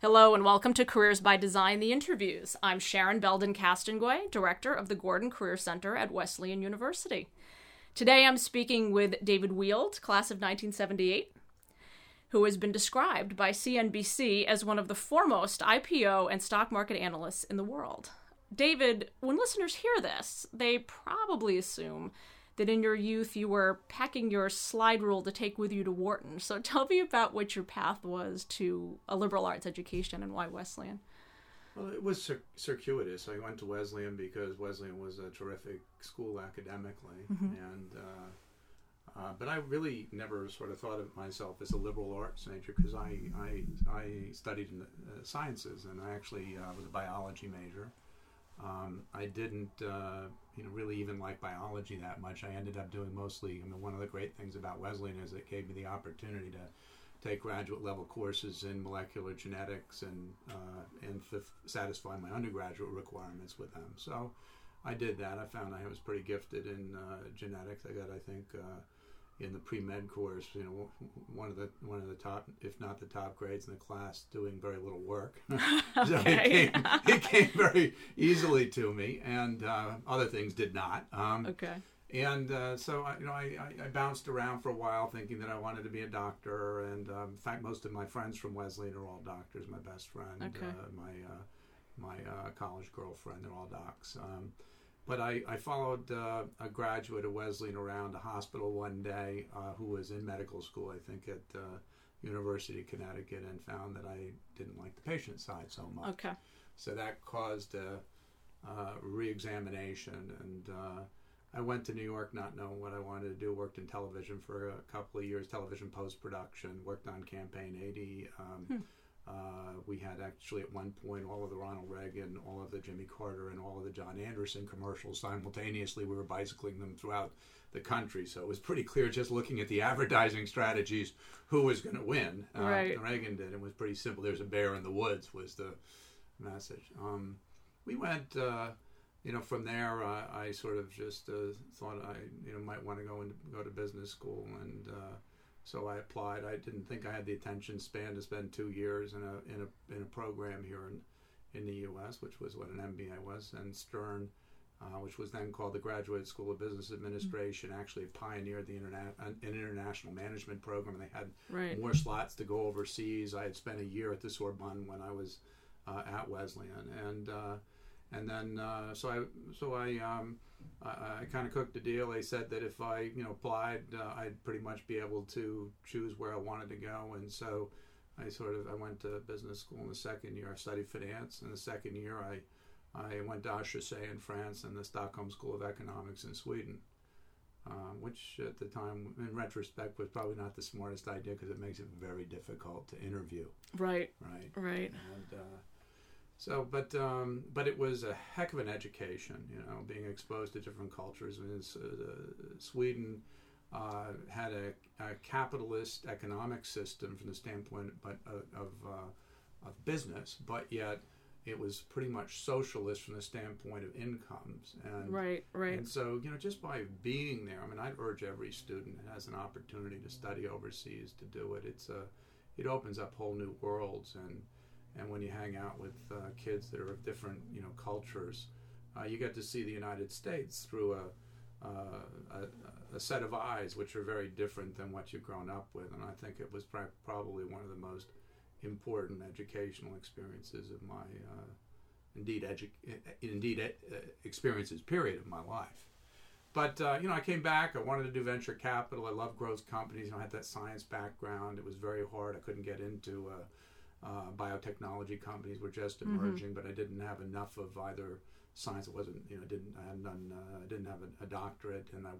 Hello and welcome to Careers by Design, the interviews. I'm Sharon Belden Castingue, director of the Gordon Career Center at Wesleyan University. Today I'm speaking with David Weild, class of 1978, who has been described by CNBC as one of the foremost IPO and stock market analysts in the world. David, when listeners hear this, they probably assume that in your youth you were packing your slide rule to take with you to Wharton. So tell me about what your path was to a liberal arts education and why Wesleyan. Well, it was circuitous. I went to Wesleyan because Wesleyan was a terrific school academically. Mm-hmm. But I really never sort of thought of myself as a liberal arts major because I studied in the sciences, and I actually was a biology major. I didn't really even like biology that much. I ended up doing mostly, one of the great things about Wesleyan is it gave me the opportunity to take graduate level courses in molecular genetics and satisfy my undergraduate requirements with them. So I did that. I found I was pretty gifted in genetics. I got, in the pre-med course, one of the top, if not the top grades in the class, doing very little work. So okay. it came very easily to me, and other things did not. So I bounced around for a while, thinking that I wanted to be a doctor. And in fact, most of my friends from Wesleyan are all doctors. My best friend, my college girlfriend, they're all docs. But I followed a graduate of Wesleyan around a hospital one day who was in medical school, I think, at University of Connecticut, and found that I didn't like the patient side so much. Okay. So that caused a re-examination, and I went to New York not knowing what I wanted to do, worked in television for a couple of years, television post-production, worked on Campaign 80. We had actually at one point all of the Ronald Reagan, all of the Jimmy Carter, and all of the John Anderson commercials simultaneously. We were bicycling them throughout the country. So it was pretty clear just looking at the advertising strategies who was going to win. Reagan did. It was pretty simple. There's a bear in the woods was the message. We went, from there, I sort of just thought I might want to go to business school, and so I applied. I didn't think I had the attention span to spend 2 years in a program here in the U.S., which was what an MBA was, and Stern, which was then called the Graduate School of Business Administration, actually pioneered the international management program. And they had more slots to go overseas. I had spent a year at the Sorbonne when I was at Wesleyan, and then I kind of cooked the deal. They said that if I, applied, I'd pretty much be able to choose where I wanted to go. And so I went to business school in the second year. I studied finance. In the second year, I went to HEC in France and the Stockholm School of Economics in Sweden, which at the time, in retrospect, was probably not the smartest idea because it makes it very difficult to interview. Right. And, but it was a heck of an education, being exposed to different cultures. Sweden had a capitalist economic system from the standpoint of business, but yet it was pretty much socialist from the standpoint of incomes. And, and so, just by being there, I'd urge every student that has an opportunity to study overseas to do it. It opens up whole new worlds. And when you hang out with kids that are of different, cultures, you get to see the United States through a set of eyes which are very different than what you've grown up with. And I think it was probably one of the most important educational experiences of my, experiences period of my life. But, I came back. I wanted to do venture capital. I love growth companies. I had that science background. It was very hard. I couldn't get into biotechnology companies were just emerging, but I didn't have enough of either science. It wasn't, I didn't have a doctorate, and I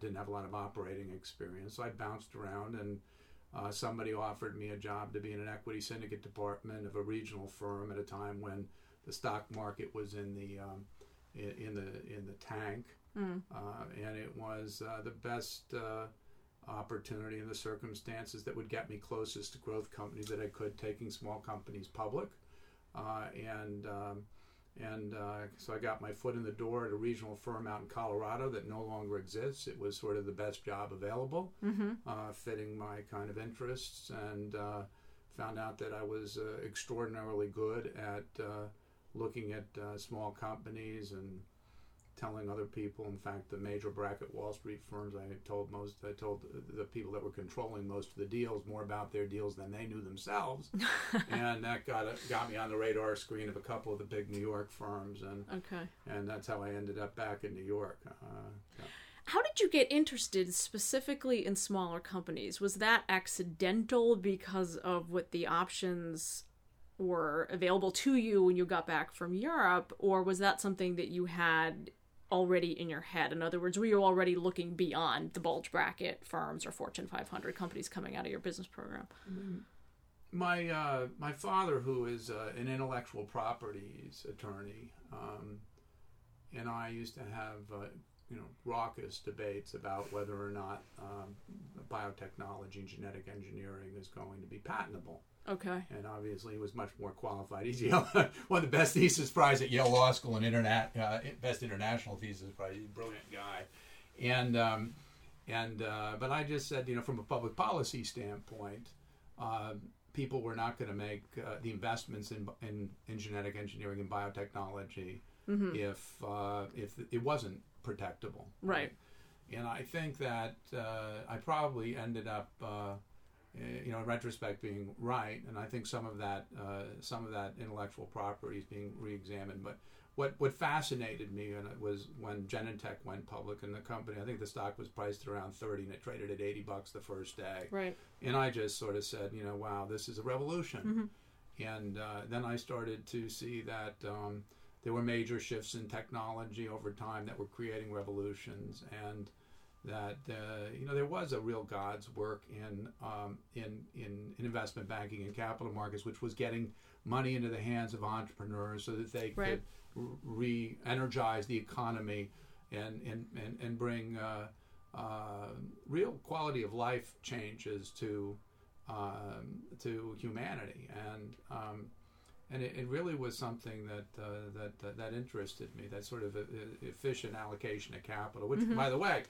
didn't have a lot of operating experience. So I bounced around, and somebody offered me a job to be in an equity syndicate department of a regional firm at a time when the stock market was in the tank, and it was the best opportunity and the circumstances that would get me closest to growth companies that I could, taking small companies public, And so I got my foot in the door at a regional firm out in Colorado that no longer exists. It was sort of the best job available, fitting my kind of interests, and found out that I was extraordinarily good at looking at small companies and telling other people. In fact, the major bracket Wall Street firms, I told the people that were controlling most of the deals more about their deals than they knew themselves, and that got me on the radar screen of a couple of the big New York firms, and that's how I ended up back in New York. Yeah. How did you get interested specifically in smaller companies? Was that accidental because of what the options were available to you when you got back from Europe, or was that something that you had already in your head? In other words, were you already looking beyond the bulge bracket firms or Fortune 500 companies coming out of your business program? My my father, who is an intellectual properties attorney, and I used to have raucous debates about whether or not biotechnology and genetic engineering is going to be patentable. Okay. And obviously, he was much more qualified. He's one of the best thesis prize at Yale Law School and best international thesis prize. He's a brilliant guy. But I just said, from a public policy standpoint, people were not going to make the investments in genetic engineering and biotechnology if it wasn't protectable. Right. And I think that I probably ended up. In retrospect, being right, and I think some of that intellectual property is being reexamined. But what fascinated me, and it was when Genentech went public, and the company, I think the stock was priced around 30, and it traded at $80 the first day. Right. And I just sort of said, wow, this is a revolution. Mm-hmm. And then I started to see that there were major shifts in technology over time that were creating revolutions, and that there was a real God's work in investment banking and capital markets, which was getting money into the hands of entrepreneurs so that they could re-energize the economy and bring real quality of life changes to humanity, and it really was something that interested me. That sort of efficient allocation of capital, which by the way.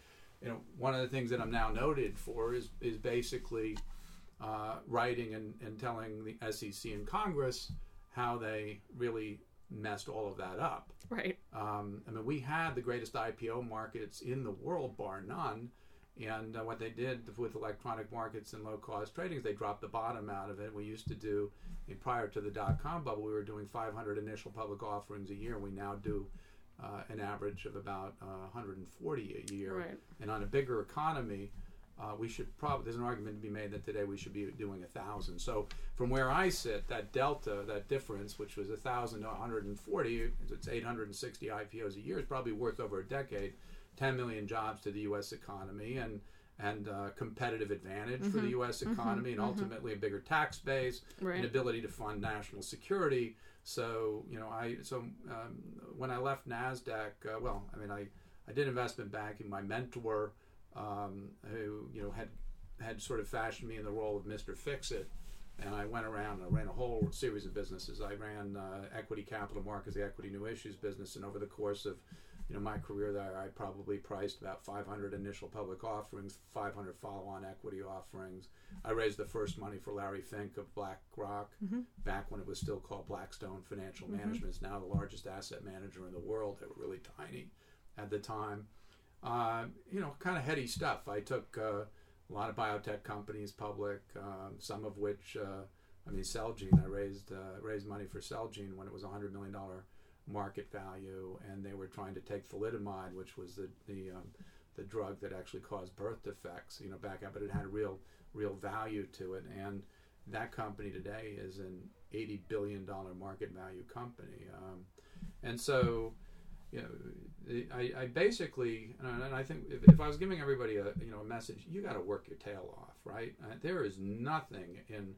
One of the things that I'm now noted for is basically writing and telling the SEC and Congress how they really messed all of that up. Right. We had the greatest IPO markets in the world, bar none. And what they did with electronic markets and low-cost trading is they dropped the bottom out of it. We used to do, prior to the dot-com bubble, we were doing 500 initial public offerings a year. We now do an average of about 140 a year. Right. And on a bigger economy, there's an argument to be made that today we should be doing 1,000. So from where I sit, that delta, that difference, which was 1,000 to 140, it's 860 IPOs a year, is probably worth over a decade, 10 million jobs to the U.S. economy and competitive advantage for the U.S. economy and ultimately a bigger tax base, an ability to fund national security. So, when I left NASDAQ, I did investment banking. My mentor, who, had sort of fashioned me in the role of Mr. Fix-It, and I went around and I ran a whole series of businesses. I ran equity capital markets, the equity new issues business, and over the course of, my career there, I probably priced about 500 initial public offerings, 500 follow-on equity offerings. I raised the first money for Larry Fink of BlackRock back when it was still called Blackstone Financial Management. It's now the largest asset manager in the world. They were really tiny at the time. Kind of heady stuff. I took a lot of biotech companies public, some of which, Celgene. I raised money for Celgene when it was $100 million market value, and they were trying to take thalidomide, which was the drug that actually caused birth defects, back up, but it had real value to it. And that company today is an $80 billion market value company. I basically, and I think if I was giving everybody a message, you got to work your tail off, right? There is nothing in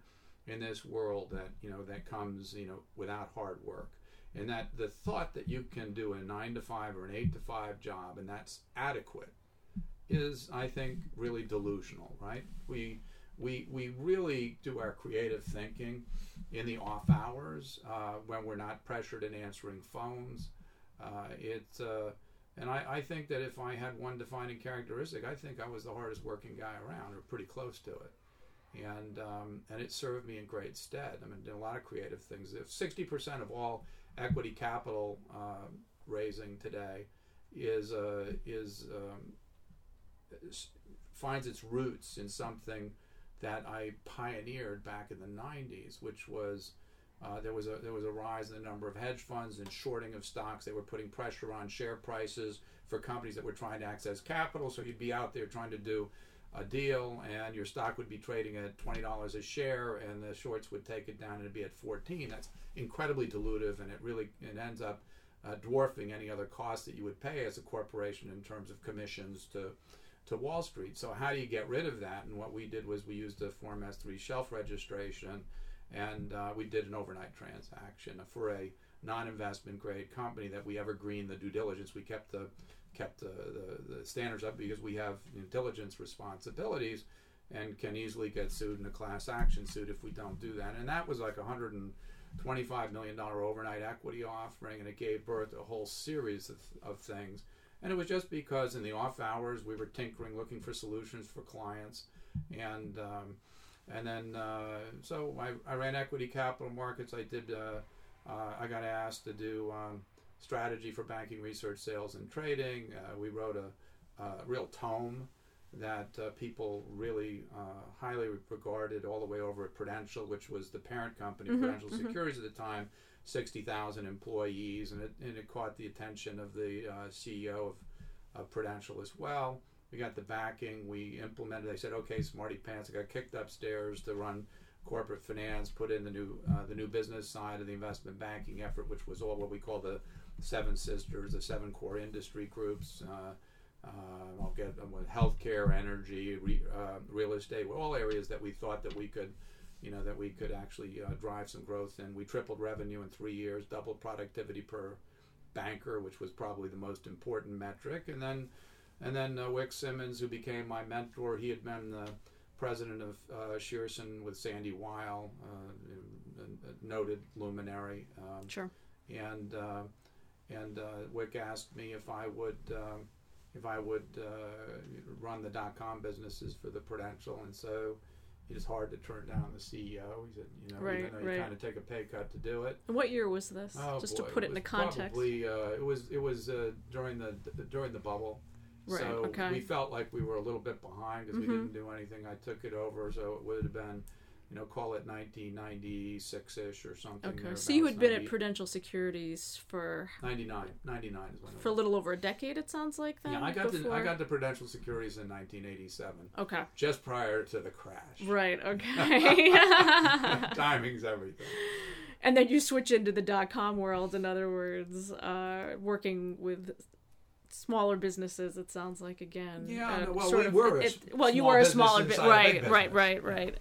this world that, that comes, without hard work. And that the thought that you can do a 9-to-5 or an 8-to-5 job and that's adequate is, I think, really delusional, right? We We really do our creative thinking in the off hours when we're not pressured in answering phones. And I think that if I had one defining characteristic, I think I was the hardest working guy around, or pretty close to it. And it served me in great stead. I mean, did a lot of creative things. If 60% of all equity capital raising today finds its roots in something that I pioneered back in the 90s, which was there was a rise in the number of hedge funds and shorting of stocks. They were putting pressure on share prices for companies that were trying to access capital. So you'd be out there trying to do a deal, and your stock would be trading at $20 a share, and the shorts would take it down and it'd be at $14. That's incredibly dilutive, and it ends up dwarfing any other cost that you would pay as a corporation in terms of commissions to Wall Street. So how do you get rid of that? And what we did was we used the Form S-3 shelf registration, and we did an overnight transaction for a non-investment grade company that we evergreened the due diligence. We kept the standards up because we have diligence responsibilities and can easily get sued in a class action suit if we don't do that. And that was like $125 million overnight equity offering, and it gave birth to a whole series of things. And it was just because in the off hours we were tinkering, looking for solutions for clients, and then I ran equity capital markets. I got asked to do strategy for banking, research, sales, and trading. We wrote a real tome that people really highly regarded, all the way over at Prudential, which was the parent company, Prudential Securities at the time, 60,000 employees, and it caught the attention of the CEO of Prudential as well. We got the backing. We implemented. They said, "Okay, smarty pants." I got kicked upstairs to run corporate finance, put in the new business side of the investment banking effort, which was all what we call the Seven Sisters, the seven core industry groups. I'll get them with healthcare, energy, real estate, were all areas that we thought that we could, that we could actually drive some growth in. We tripled revenue in 3 years, doubled productivity per banker, which was probably the most important metric. And then Wick Simmons, who became my mentor, he had been the president of Shearson with Sandy Weill, a noted luminary. Sure. And Wick asked me if I would run the .com businesses for the Prudential, and so it's hard to turn down the CEO. He said, you kind of take a pay cut to do it. And what year was this? To put it in the context. Probably it was during the bubble. Right. So we felt like we were a little bit behind because we didn't do anything. I took it over, so it would have been, call it 1996-ish or something. Okay, so you had been at Prudential Securities for 99 is when. For a little over a decade, it sounds like. Then yeah, I got to Prudential Securities in 1987. Okay, just prior to the crash. Right. Okay. Timing's everything. And then you switch into the .com world. In other words, working with smaller businesses, it sounds like, again. Yeah, you were a smaller business, right.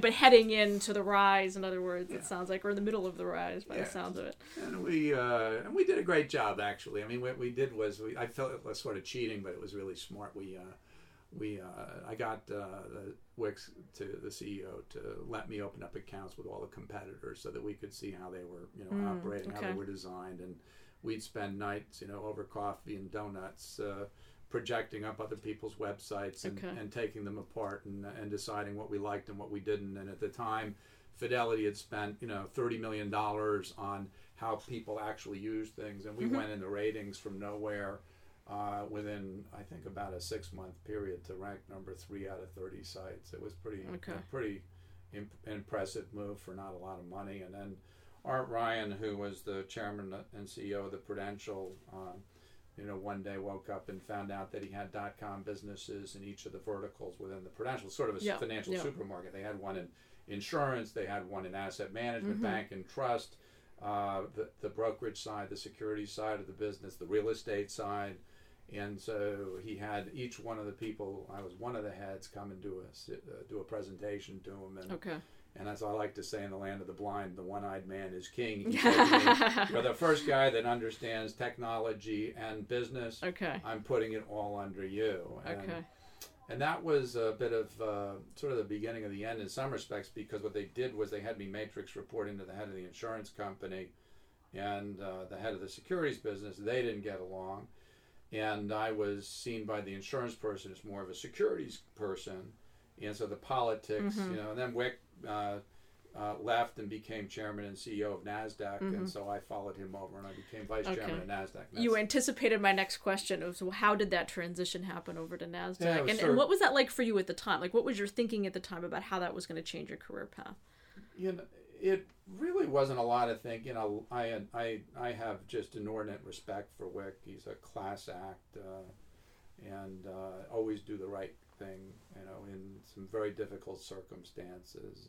But heading into the rise, in other words, it sounds like we're in the middle of the rise by the sounds of it. And we did a great job, actually. I mean, what we did was I felt it was sort of cheating, but it was really smart. I got Wix, the CEO, to let me open up accounts with all the competitors so that we could see how they were, operating, how they were designed, and we'd spend nights, over coffee and donuts, projecting up other people's websites and taking them apart and deciding what we liked and what we didn't. And at the time, Fidelity had spent, $30 million on how people actually use things. And we went into ratings from nowhere within, I think, about a 6-month period to rank number 3 out of 30 sites. It was pretty impressive move for not a lot of money. And then Art Ryan, who was the chairman and CEO of the Prudential, one day woke up and found out that he had .com businesses in each of the verticals within the Prudential, sort of a financial supermarket. They had one in insurance, they had one in asset management, bank and trust, the brokerage side, the security side of the business, the real estate side. And so he had each one of the people, I was one of the heads, come and do a presentation to him. And as I like to say in the land of the blind, the one-eyed man is king. He said, "You're the first guy that understands technology and business. Okay. I'm putting it all under you." And, And that was a bit of sort of the beginning of the end in some respects, because what they did was they had me matrix reporting to the head of the insurance company and the head of the securities business. They didn't get along. And I was seen by the insurance person as more of a securities person. And so the politics, mm-hmm. And then Wick left and became chairman and CEO of NASDAQ. Mm-hmm. And so I followed him over and I became vice chairman of NASDAQ. You anticipated my next question. It was, well, how did that transition happen over to NASDAQ? Yeah, and what was that like for you at the time? Like, what was your thinking at the time about how that was going to change your career path? It really wasn't a lot of thinking. I have just inordinate respect for Wick. He's a class act, and always do the right thing, in some very difficult circumstances.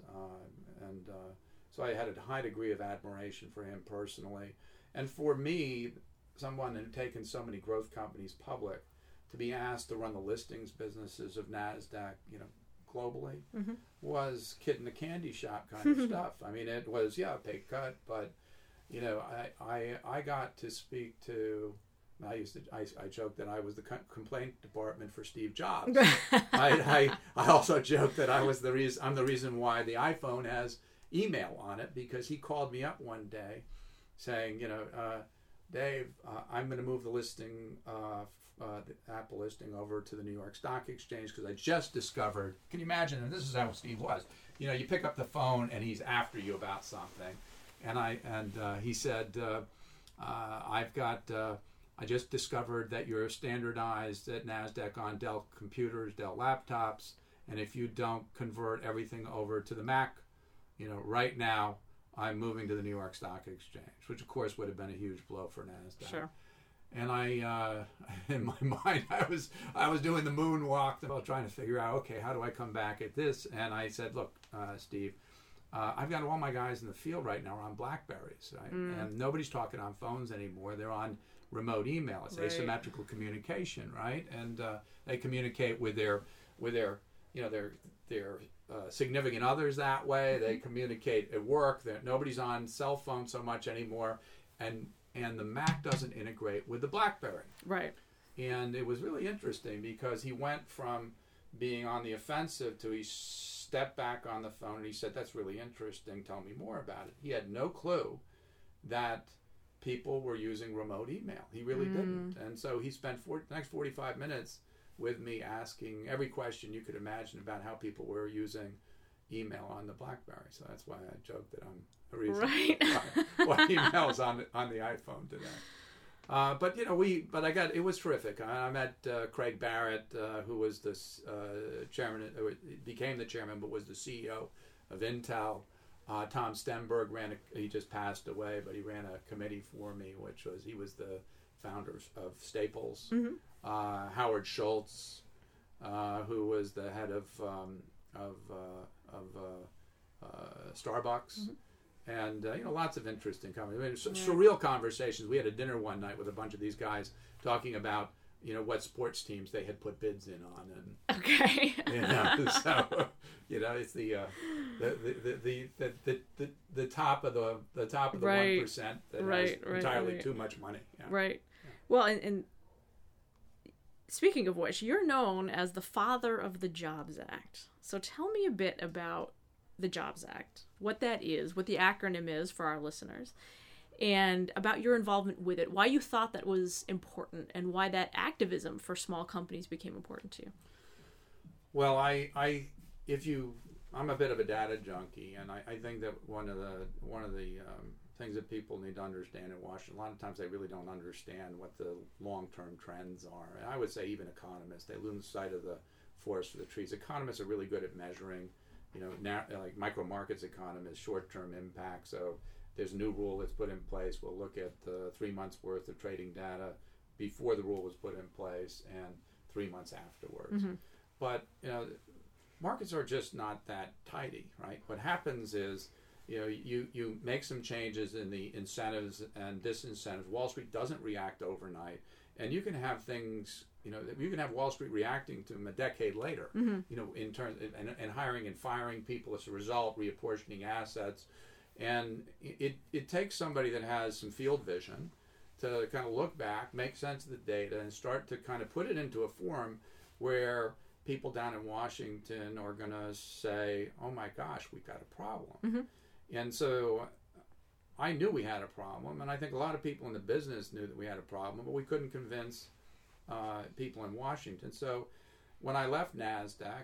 So I had a high degree of admiration for him personally. And for me, someone who'd taken so many growth companies public, to be asked to run the listings businesses of NASDAQ, globally, mm-hmm. was kid in the candy shop kind of stuff. I mean, it was, a pay cut, but, I got to speak to, I joked that I was the complaint department for Steve Jobs. I also joked that I'm the reason why the iPhone has email on it, because he called me up one day saying, Dave, I'm going to move the listing, the Apple listing, over to the New York Stock Exchange because I just discovered. Can you imagine? And this is how Steve was. You pick up the phone and he's after you about something, and he said, I just discovered that you're standardized at NASDAQ on Dell computers, Dell laptops, and if you don't convert everything over to the Mac, right now, I'm moving to the New York Stock Exchange, which of course would have been a huge blow for NASDAQ. Sure. And I, in my mind, I was doing the moonwalk about trying to figure out, okay, how do I come back at this? And I said, look, Steve, I've got all my guys in the field right now are on BlackBerries, right? Mm. And nobody's talking on phones anymore. They're on remote email. It's asymmetrical communication, right? And they communicate with their significant others that way. They communicate at work. Nobody's on cell phone so much anymore, and the Mac doesn't integrate with the BlackBerry. Right. And it was really interesting because he went from being on the offensive to he stepped back on the phone and he said, "That's really interesting. Tell me more about it." He had no clue that people were using remote email. He really didn't. And so he spent the next 45 minutes with me asking every question you could imagine about how people were using email on the BlackBerry. So that's why I joked that I'm a reason why email's on the iPhone today. But I got, it was terrific. I met Craig Barrett, who was the chairman, became the chairman, but was the CEO of Intel. Tom Stemberg he just passed away, but he ran a committee for me, he was the founder of Staples. Mm-hmm. Howard Schultz, who was the head of Starbucks, mm-hmm. and lots of interesting companies. I mean, surreal conversations. We had a dinner one night with a bunch of these guys talking about what sports teams they had put bids in on, and it's the top of the top of the 1% that has entirely too much money. Yeah. Right. Yeah. Well, and speaking of which, you're known as the father of the Jobs Act. So tell me a bit about the Jobs Act, what that is, what the acronym is for our listeners, and about your involvement with it, why you thought that was important, and why that activism for small companies became important to you. Well, I'm a bit of a data junkie, and I think that one of the things that people need to understand in Washington, a lot of times they really don't understand what the long-term trends are. And I would say even economists, they lose sight of the forest for the trees. Economists are really good at measuring, like micro markets economists, short-term impact. So there's a new rule that's put in place. We'll look at 3 months worth of trading data before the rule was put in place and 3 months afterwards. Mm-hmm. But markets are just not that tidy, right? What happens is you make some changes in the incentives and disincentives. Wall Street doesn't react overnight, and you can have things. You can have Wall Street reacting to them a decade later. Mm-hmm. In terms and hiring and firing people as a result, reapportioning assets, and it takes somebody that has some field vision to kind of look back, make sense of the data, and start to kind of put it into a form where people down in Washington are going to say, oh my gosh, we've got a problem. Mm-hmm. And so I knew we had a problem, and I think a lot of people in the business knew that we had a problem, but we couldn't convince people in Washington. So when I left NASDAQ,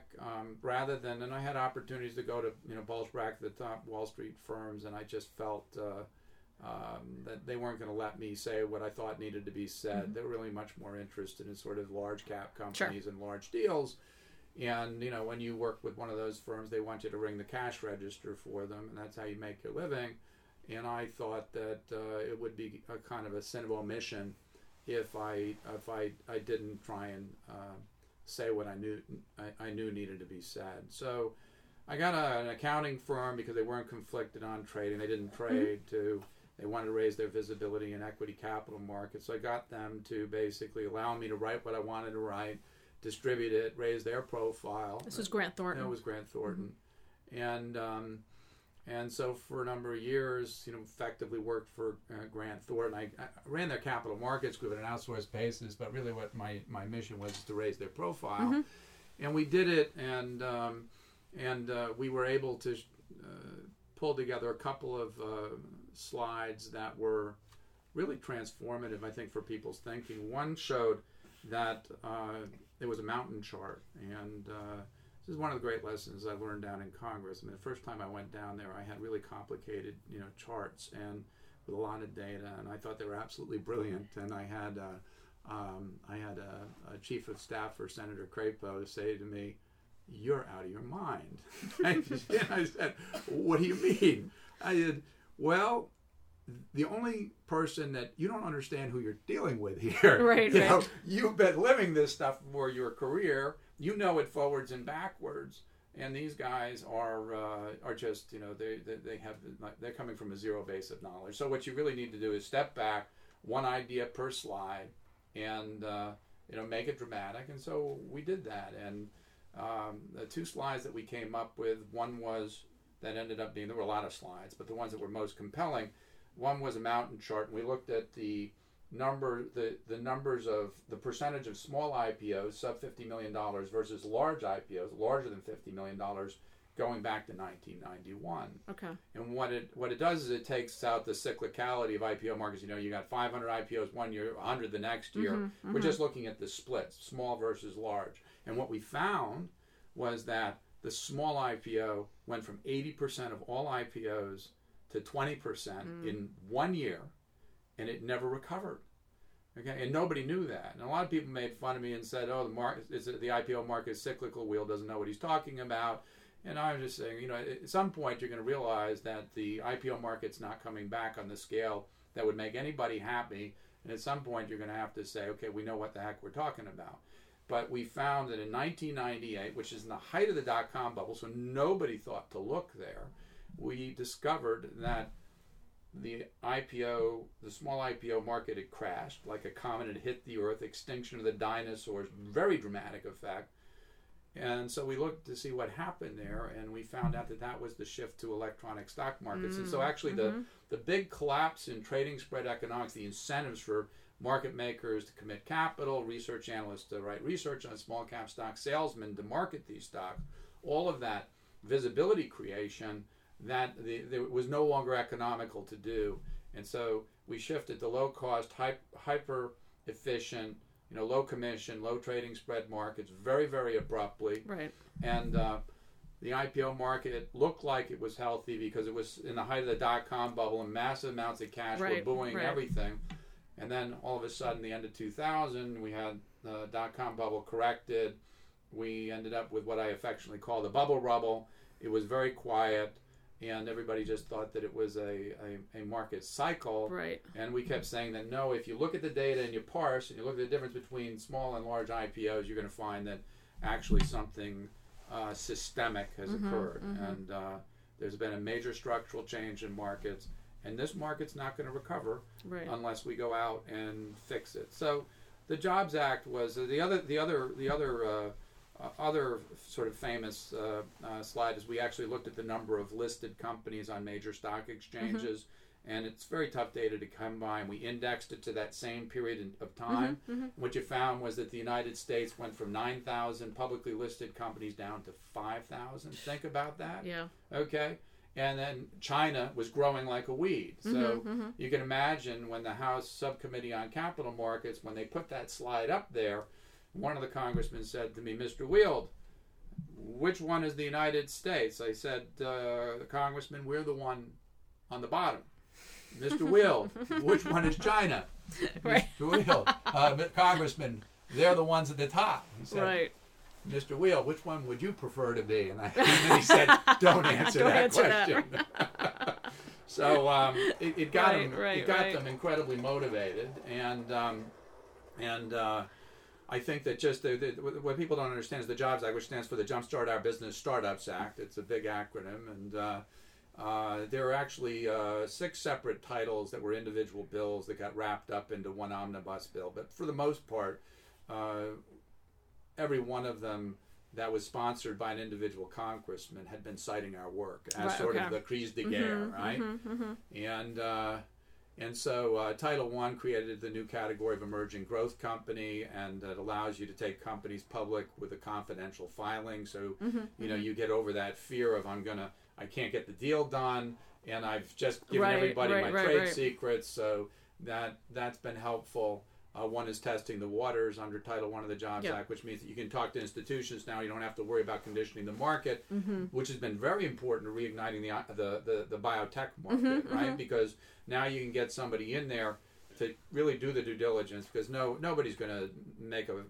rather than, and I had opportunities to go to, bulge bracket the top Wall Street firms, and I just felt that they weren't going to let me say what I thought needed to be said. Mm-hmm. They're really much more interested in sort of large cap companies and large deals. And, when you work with one of those firms, they want you to ring the cash register for them, and that's how you make your living. And I thought that it would be a kind of a sin of omission if I didn't try and say what I knew needed to be said. So I got an accounting firm because they weren't conflicted on trading. They didn't trade to... They wanted to raise their visibility in equity capital markets. So I got them to basically allow me to write what I wanted to write, distribute it, raise their profile. This was Grant Thornton. It was Grant Thornton. Mm-hmm. And so for a number of years, effectively worked for Grant Thornton. I ran their capital markets group on an outsourced basis, but really what my mission was to raise their profile. Mm-hmm. And we did it, and we were able to pull together a couple of... slides that were really transformative, I think, for people's thinking. One showed that there was a mountain chart, and this is one of the great lessons I learned down in Congress. The first time I went down there, I had really complicated, charts and with a lot of data, and I thought they were absolutely brilliant. And I had a chief of staff for Senator Crapo say to me, "You're out of your mind." And I said, "What do you mean?" I said, "Well, the only person that you don't understand who you're dealing with here, right? You've been living this stuff for your career. You know it forwards and backwards, and these guys are just they're coming from a zero base of knowledge. So what you really need to do is step back, one idea per slide, and make it dramatic. And so we did that. And the two slides that we came up with, one was. That ended up being, there were a lot of slides, but the ones that were most compelling, one was a mountain chart, and we looked at the numbers of the percentage of small IPOs, sub $50 million, versus large IPOs, larger than $50 million, going back to 1991. Okay. And what it does is it takes out the cyclicality of IPO markets. You got 500 IPOs one year, 100 the next year. Mm-hmm, we're just looking at the splits, small versus large. And what we found was that the small IPO went from 80% of all IPOs to 20% in 1 year, and it never recovered. Okay, and nobody knew that. And a lot of people made fun of me and said, "Oh, the IPO market is cyclical. Weill doesn't know what he's talking about." And I was just saying, at some point you're going to realize that the IPO market's not coming back on the scale that would make anybody happy. And at some point you're going to have to say, "Okay, we know what the heck we're talking about." But we found that in 1998, which is in the height of the dot-com bubble, so nobody thought to look there, we discovered that the small IPO market had crashed, like a comet had hit the earth, extinction of the dinosaurs, very dramatic effect. And so we looked to see what happened there, and we found out that was the shift to electronic stock markets. And so actually the big collapse in trading spread economics, the incentives for market makers to commit capital, research analysts to write research on small cap stocks, salesmen to market these stocks, all of that visibility creation that it was no longer economical to do. And so we shifted to low cost, hyper efficient, low commission, low trading spread markets very, very abruptly. Right. And the IPO market, it looked like it was healthy because it was in the height of the dot-com bubble and massive amounts of cash were buoying everything. And then all of a sudden, the end of 2000, we had the dot-com bubble corrected. We ended up with what I affectionately call the bubble rubble. It was very quiet, and everybody just thought that it was a market cycle. Right. And we kept saying that, no, if you look at the data and you parse, and you look at the difference between small and large IPOs, you're going to find that actually something systemic has occurred. Mm-hmm. And there's been a major structural change in markets. And this market's not going to recover unless we go out and fix it. So, the Jobs Act was the other sort of famous slide is we actually looked at the number of listed companies on major stock exchanges and it's very tough data to come by, and we indexed it to that same period of time. Mm-hmm, mm-hmm. What you found was that the United States went from 9,000 publicly listed companies down to 5,000. Think about that. Yeah. Okay. And then China was growing like a weed. So mm-hmm. you can imagine when the House Subcommittee on Capital Markets, when they put that slide up there, one of the congressmen said to me, Mr. Weild, which one is the United States? I said, Congressman, we're the one on the bottom. Mr. Weild, which one is China? Right. Mr. Weild, Congressman, they're the ones at the top. He said, right. Mr. Weild, which one would you prefer to be? And then he said, don't answer that question. So it got them incredibly motivated. And I think that just what people don't understand is the JOBS Act, which stands for the Jumpstart Our Business Startups Act. It's a big acronym. And there are actually 6 separate titles that were individual bills that got wrapped up into one omnibus bill. But for the most part, every one of them that was sponsored by an individual congressman had been citing our work as sort of the crise de guerre, mm-hmm, right? Mm-hmm, mm-hmm. And so Title I created the new category of emerging growth company, and it allows you to take companies public with a confidential filing. So, mm-hmm, you know, mm-hmm. you get over that fear of I can't get the deal done, and I've just given everybody my trade secrets. So that's been helpful. One is testing the waters under Title I of the JOBS Act, which means that you can talk to institutions now. You don't have to worry about conditioning the market, mm-hmm. which has been very important to reigniting the biotech market, mm-hmm, right? Mm-hmm. Because now you can get somebody in there to really do the due diligence, because nobody's going to make a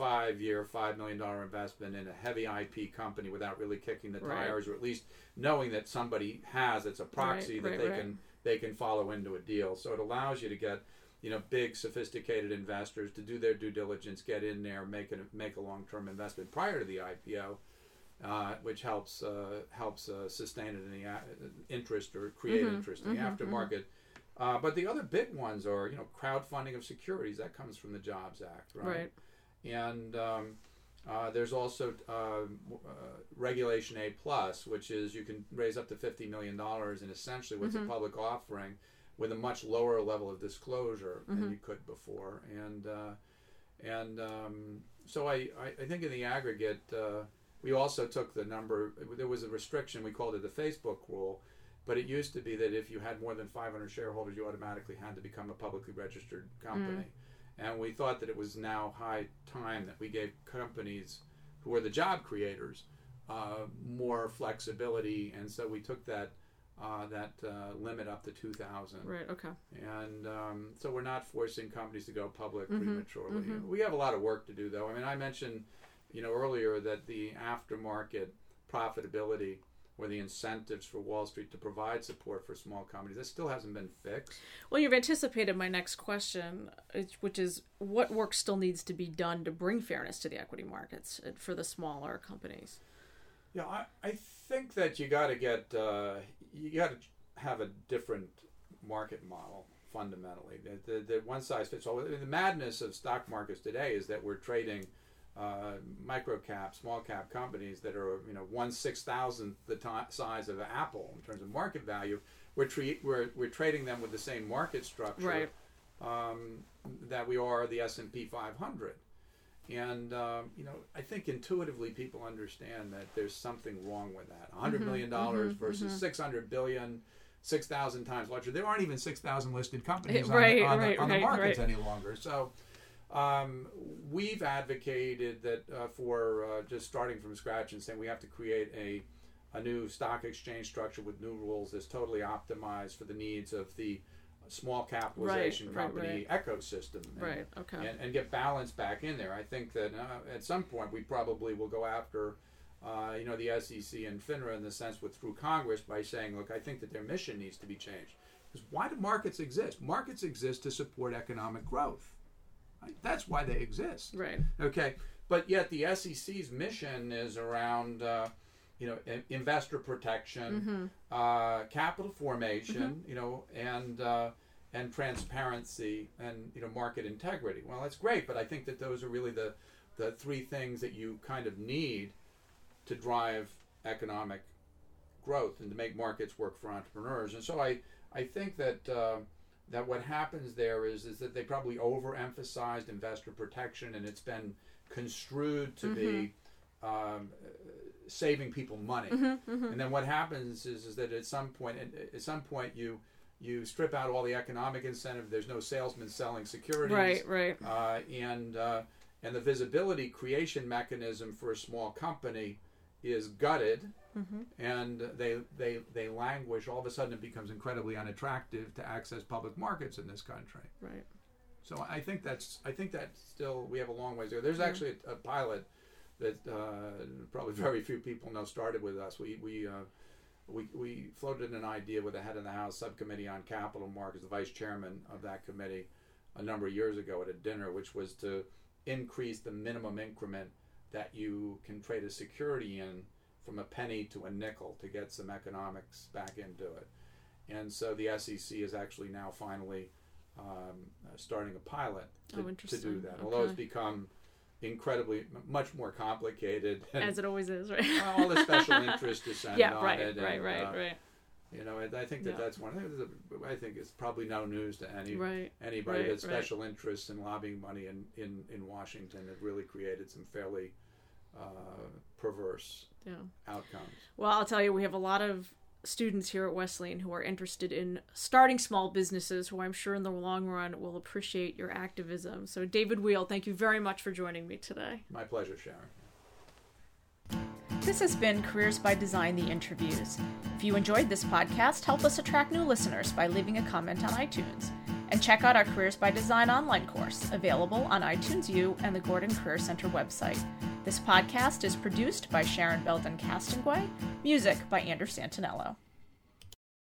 5-year, $5 million investment in a heavy IP company without really kicking the tires, or at least knowing that somebody has, it's a proxy that they can follow into a deal. So it allows you to get big sophisticated investors to do their due diligence, get in there, make a long-term investment prior to the IPO, which helps sustain it in the interest or create mm-hmm, interest in mm-hmm, the aftermarket. Mm-hmm. But the other big ones are crowdfunding of securities that comes from the JOBS Act, right? And there's also Regulation A+, which is you can raise up to $50 million in essentially what's mm-hmm. a public offering, with a much lower level of disclosure mm-hmm. than you could before, and so I think in the aggregate, we also took the number. There was a restriction. We called it the Facebook rule, but it used to be that if you had more than 500 shareholders, you automatically had to become a publicly registered company, mm-hmm. and we thought that it was now high time that we gave companies who are the job creators more flexibility, and so we took that. That limit up to 2,000. Right, okay. And so we're not forcing companies to go public mm-hmm, prematurely. Mm-hmm. We have a lot of work to do, though. I mean, I mentioned earlier that the aftermarket profitability or the incentives for Wall Street to provide support for small companies, that still hasn't been fixed. Well, you've anticipated my next question, which is what work still needs to be done to bring fairness to the equity markets for the smaller companies? Yeah, I think that you got to get... You got to have a different market model fundamentally. The one size fits all. The madness of stock markets today is that we're trading micro cap, small cap companies that are 1/6,000th the size of Apple in terms of market value. We're trading them with the same market structure that we are the S&P 500. And, I think intuitively people understand that there's something wrong with that. $100 mm-hmm, million mm-hmm, versus mm-hmm. $600 billion, 6,000 times larger. There aren't even 6,000 listed companies on the markets any longer. So we've advocated that for just starting from scratch and saying we have to create a new stock exchange structure with new rules that's totally optimized for the needs of the small capitalization company ecosystem and get balance back in there. I think that at some point we probably will go after the SEC and FINRA in the sense with through Congress by saying, look, I think that their mission needs to be changed. Because why do markets exist? Markets exist to support economic growth. Right? That's why they exist. Right. Okay. But yet the SEC's mission is around investor protection, mm-hmm. Capital formation, mm-hmm. And transparency and, market integrity. Well, that's great, but I think that those are really the three things that you kind of need to drive economic growth and to make markets work for entrepreneurs. And so I, I think that that what happens there is that they probably overemphasized investor protection, and it's been construed to be saving people money. And then what happens is that at some point you strip out all the economic incentive. There's no salesman selling securities. Right. And the visibility creation mechanism for a small company is gutted, and they languish. All of a sudden, it becomes incredibly unattractive to access public markets in this country. Right. So I think that still we have a long ways to go. There's actually a pilot that probably very few people know started with us. We floated an idea with the head of the House Subcommittee on Capital Markets, the vice chairman of that committee, a number of years ago at a dinner, which was to increase the minimum increment that you can trade a security in from a penny to a nickel to get some economics back into it. And so the SEC is actually now finally starting a pilot to do that. Okay. Although it's become incredibly much more complicated. As it always is, right? All the special interest descend on it. Yeah, right. You know, I think that that's one of the things. I think it's probably no news to anybody that special interests and lobbying money in Washington have really created some fairly perverse outcomes. Well, I'll tell you, we have a lot of students here at Wesleyan who are interested in starting small businesses, who I'm sure in the long run will appreciate your activism. So, David Weild, thank you very much for joining me today. My pleasure, Sharon. This has been Careers by Design, the interviews. If you enjoyed this podcast, help us attract new listeners by leaving a comment on iTunes. And check out our Careers by Design online course, available on iTunes U and the Gordon Career Center website. This podcast is produced by Sharon Belden Castingue, music by Andrew Santinello.